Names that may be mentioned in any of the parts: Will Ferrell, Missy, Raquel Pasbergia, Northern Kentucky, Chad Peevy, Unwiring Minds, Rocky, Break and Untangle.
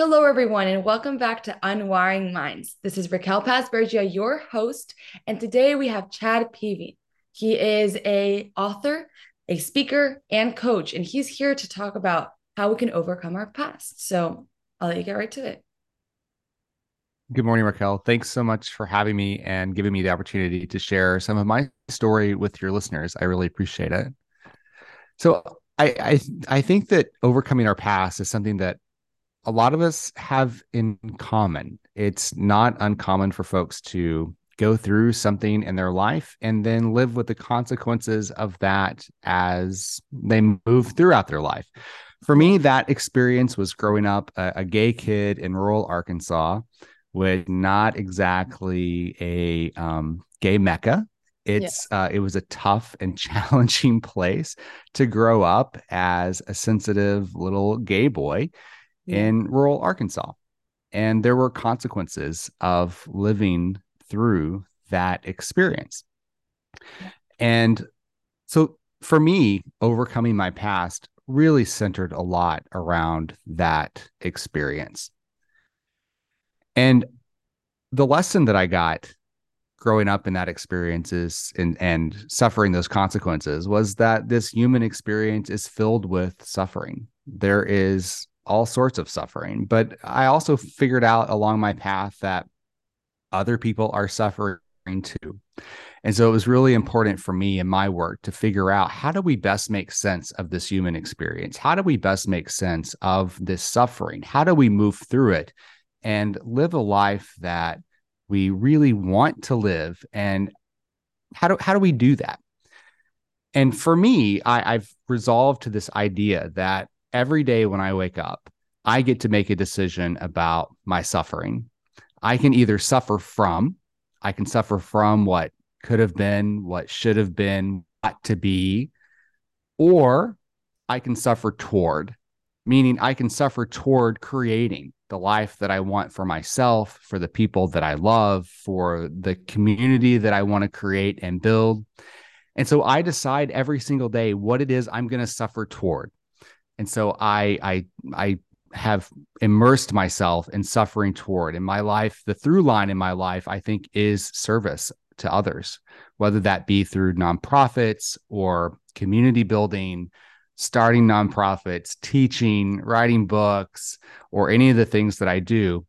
Hello, everyone, and welcome back to Unwiring Minds. This is Raquel Pasbergia, your host, and today we have Chad Peevy. He is an author, a speaker, and coach, and he's here to talk about how we can overcome our past. So I'll let you get right to it. Good morning, Raquel. Thanks so much for having me and giving me the opportunity to share some of my story with your listeners. I really appreciate it. So I think that overcoming our past is something that a lot of us have in common. It's not uncommon for folks to go through something in their life and then live with the consequences of that as they move throughout their life. For me, that experience was growing up a gay kid in rural Arkansas with not exactly a gay mecca. It was a tough and challenging place to grow up as a sensitive little gay boy in rural Arkansas. And there were consequences of living through that experience. And so for me, overcoming my past really centered a lot around that experience. And the lesson that I got growing up in that experiences and suffering those consequences was that this human experience is filled with suffering. There is all sorts of suffering. But I also figured out along my path that other people are suffering too. And so it was really important for me in my work to figure out, how do we best make sense of this human experience? How do we best make sense of this suffering? How do we move through it and live a life that we really want to live? And how do we do that? And for me, I've resolved to this idea that every day when I wake up, I get to make a decision about my suffering. I can either suffer from what could have been, what should have been, what to be, or I can suffer toward, meaning I can suffer toward creating the life that I want for myself, for the people that I love, for the community that I want to create and build. And so I decide every single day what it is I'm going to suffer toward. And so I have immersed myself in suffering toward. In my life, the through line in my life, I think, is service to others, whether that be through nonprofits or community building, starting nonprofits, teaching, writing books, or any of the things that I do.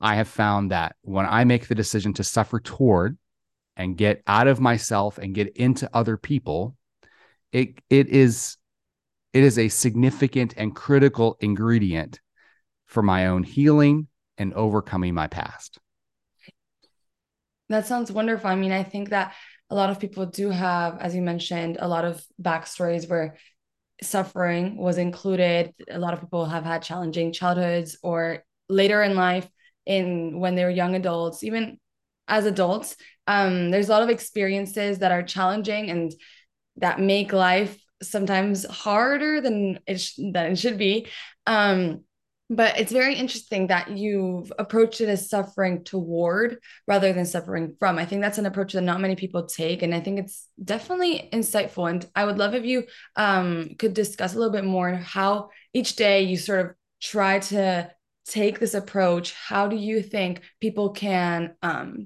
I have found that when I make the decision to suffer toward and get out of myself and get into other people, it is a significant and critical ingredient for my own healing and overcoming my past. That sounds wonderful. I mean, I think that a lot of people do have, as you mentioned, a lot of backstories where suffering was included. A lot of people have had challenging childhoods or later in life, when they were young adults, even as adults, there's a lot of experiences that are challenging and that make life sometimes harder than it should be. But it's very interesting that you've approached it as suffering toward rather than suffering from. I think that's an approach that not many people take. And I think it's definitely insightful. And I would love if you could discuss a little bit more how each day you sort of try to take this approach. How do you think people can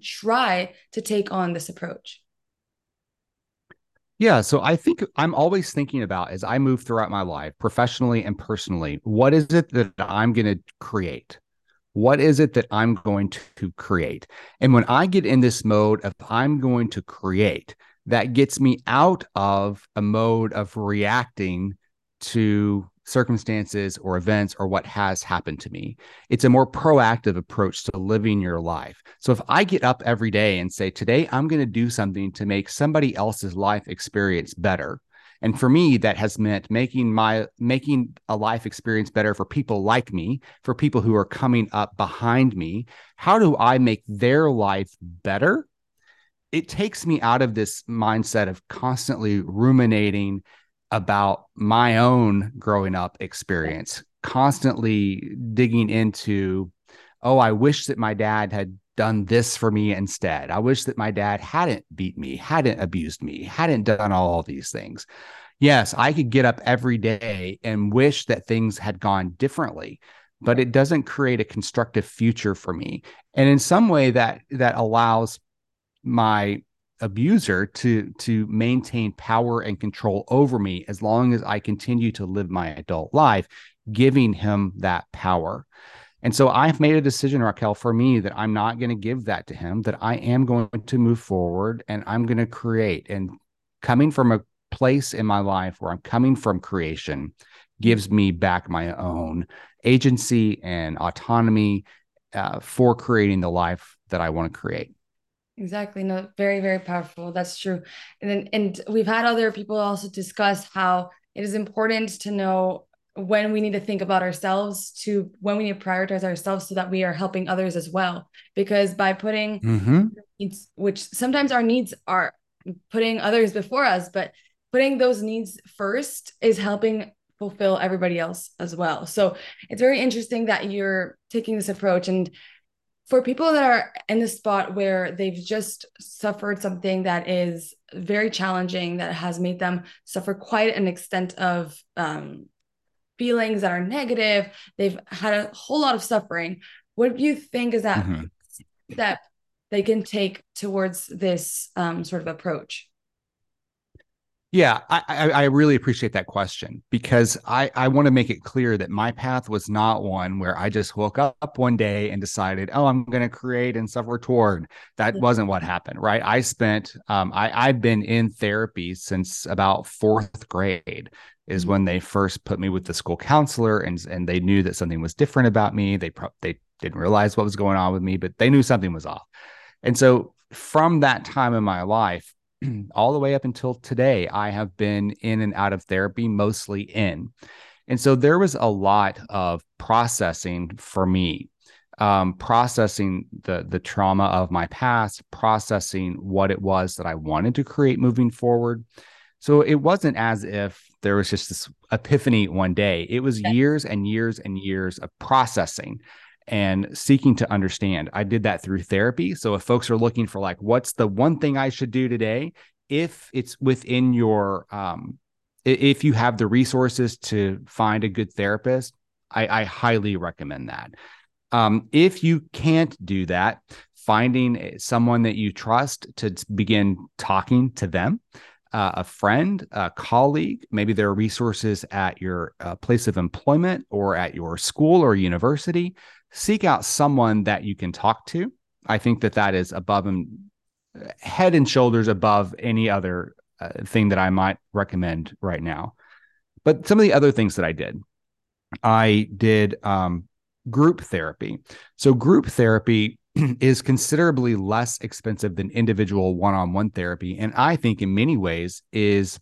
try to take on this approach? Yeah. So I think I'm always thinking about, as I move throughout my life, professionally and personally, what is it that I'm going to create? What is it that I'm going to create? And when I get in this mode of I'm going to create, that gets me out of a mode of reacting to circumstances or events or what has happened to me. It's a more proactive approach to living your life. So if I get up every day and say, today I'm going to do something to make somebody else's life experience better. And for me, that has meant making a life experience better for people like me, for people who are coming up behind me. How do I make their life better? It takes me out of this mindset of constantly ruminating about my own growing up experience, constantly digging into, oh, I wish that my dad had done this for me instead. I wish that my dad hadn't beat me, hadn't abused me, hadn't done all these things. Yes, I could get up every day and wish that things had gone differently, but it doesn't create a constructive future for me. And in some way that allows my abuser to maintain power and control over me as long as I continue to live my adult life, giving him that power. And so I've made a decision, Raquel, for me, that I'm not going to give that to him, that I am going to move forward and I'm going to create. And coming from a place in my life where I'm coming from creation gives me back my own agency and autonomy for creating the life that I want to create. Exactly. No, very, very powerful. That's true. And we've had other people also discuss how it is important to know when we need to think about ourselves, to when we need to prioritize ourselves so that we are helping others as well. Because by putting needs, which sometimes our needs are putting others before us, but putting those needs first is helping fulfill everybody else as well. So it's very interesting that you're taking this approach. And for people that are in the spot where they've just suffered something that is very challenging, that has made them suffer quite an extent of feelings that are negative, they've had a whole lot of suffering. What do you think is that step they can take towards this sort of approach? Yeah, I really appreciate that question, because I want to make it clear that my path was not one where I just woke up one day and decided, oh, I'm going to create and suffer toward. That wasn't what happened, right? I spent, I've been in therapy since about fourth grade is when they first put me with the school counselor, and they knew that something was different about me. They didn't realize what was going on with me, but they knew something was off. And so from that time in my life, all the way up until today, I have been in and out of therapy, mostly in. And so there was a lot of processing for me, processing the trauma of my past, processing what it was that I wanted to create moving forward. So it wasn't as if there was just this epiphany one day. It was years and years and years of processing and seeking to understand. I did that through therapy. So if folks are looking for like, what's the one thing I should do today? If it's within your, if you have the resources to find a good therapist, I highly recommend that. If you can't do that, finding someone that you trust to begin talking to them, a friend, a colleague, maybe there are resources at your place of employment or at your school or university. Seek out someone that you can talk to. I think that is above and head and shoulders above any other thing that I might recommend right now. But some of the other things that I did group therapy. So group therapy is considerably less expensive than individual one-on-one therapy. And I think in many ways is,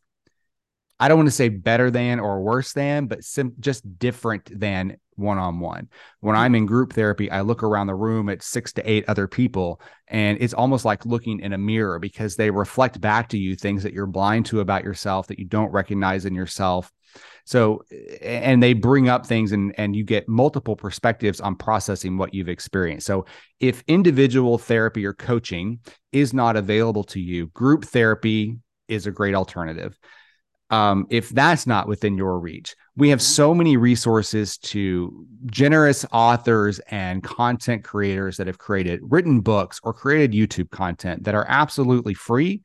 I don't want to say better than or worse than, but just different than one-on-one. When I'm in group therapy, I look around the room at 6 to 8 other people, and it's almost like looking in a mirror, because they reflect back to you things that you're blind to about yourself, that you don't recognize in yourself. So, and they bring up things, and you get multiple perspectives on processing what you've experienced. So if individual therapy or coaching is not available to you, group therapy is a great alternative. If that's not within your reach, we have so many resources to generous authors and content creators that have created written books or created YouTube content that are absolutely free,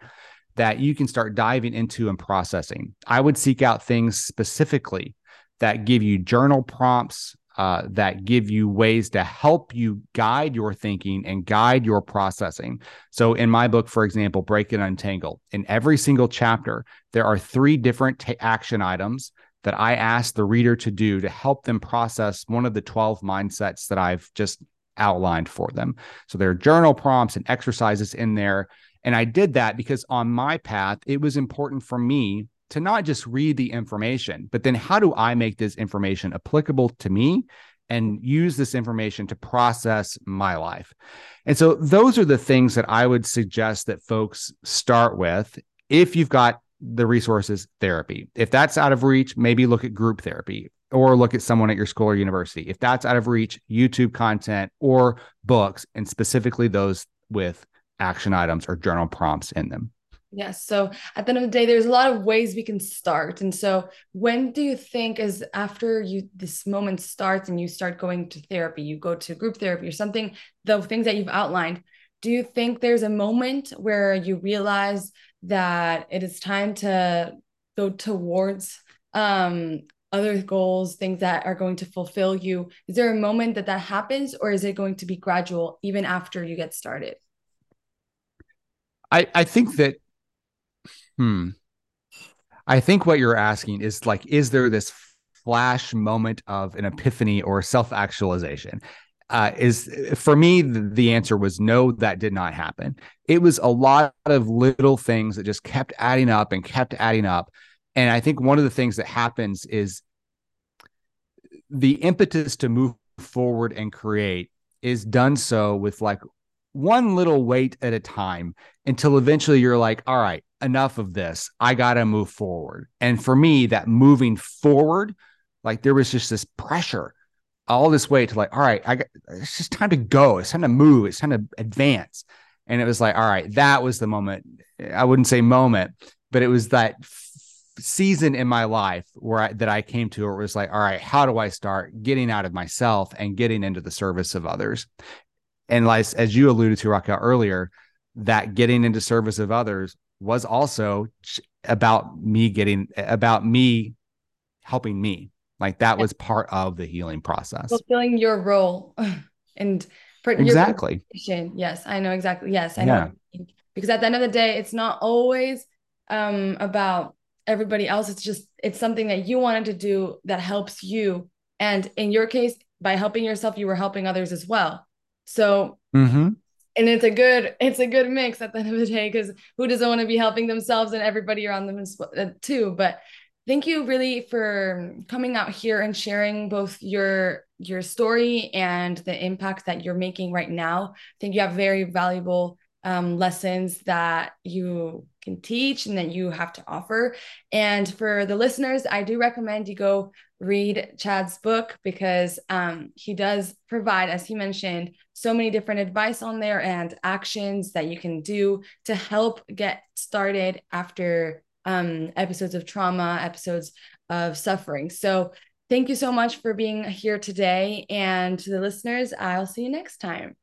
that you can start diving into and processing. I would seek out things specifically that give you journal prompts, that give you ways to help you guide your thinking and guide your processing. So in my book, for example, Break and Untangle, in every single chapter, there are 3 different action items that I ask the reader to do to help them process one of the 12 mindsets that I've just outlined for them. So there are journal prompts and exercises in there. And I did that because on my path, it was important for me to not just read the information, but then how do I make this information applicable to me and use this information to process my life? And so those are the things that I would suggest that folks start with. If you've got the resources, therapy. If that's out of reach, maybe look at group therapy or look at someone at your school or university. If that's out of reach, YouTube content or books, and specifically those with action items or journal prompts in them. Yes. So at the end of the day, there's a lot of ways we can start. And so when do you think is after you, this moment starts and you start going to therapy, you go to group therapy or something, the things that you've outlined, do you think there's a moment where you realize that it is time to go towards other goals, things that are going to fulfill you? Is there a moment that that happens, or is it going to be gradual even after you get started? I think that I think what you're asking is like, is there this flash moment of an epiphany or self-actualization? Is for me, the answer was no, that did not happen. It was a lot of little things that just kept adding up and kept adding up. And I think one of the things that happens is the impetus to move forward and create is done so with like one little weight at a time until eventually you're like, all right, enough of this. I got to move forward. And for me, that moving forward, like there was just this pressure, all this weight to like, all right, it's just time to go. It's time to move. It's time to advance. And it was like, all right, that was the moment. I wouldn't say moment, but it was that season in my life where I came to, where it was like, all right, how do I start getting out of myself and getting into the service of others? And like, as you alluded to, Raquel, earlier, that getting into service of others was also about me helping me. Like that was part of the healing process. Fulfilling your role and exactly. Yes, I know exactly. Yes, I know. Yeah. Because at the end of the day, it's not always about everybody else. It's just, it's something that you wanted to do that helps you. And in your case, by helping yourself, you were helping others as well. So, and it's a good mix at the end of the day, because who doesn't want to be helping themselves and everybody around them too. But thank you really for coming out here and sharing both your story and the impact that you're making right now. I think you have very valuable lessons that you can teach and that you have to offer. And for the listeners, I do recommend you go read Chad's book, because he does provide, as he mentioned, so many different advice on there and actions that you can do to help get started after episodes of trauma, episodes of suffering. So thank you so much for being here today. And to the listeners, I'll see you next time.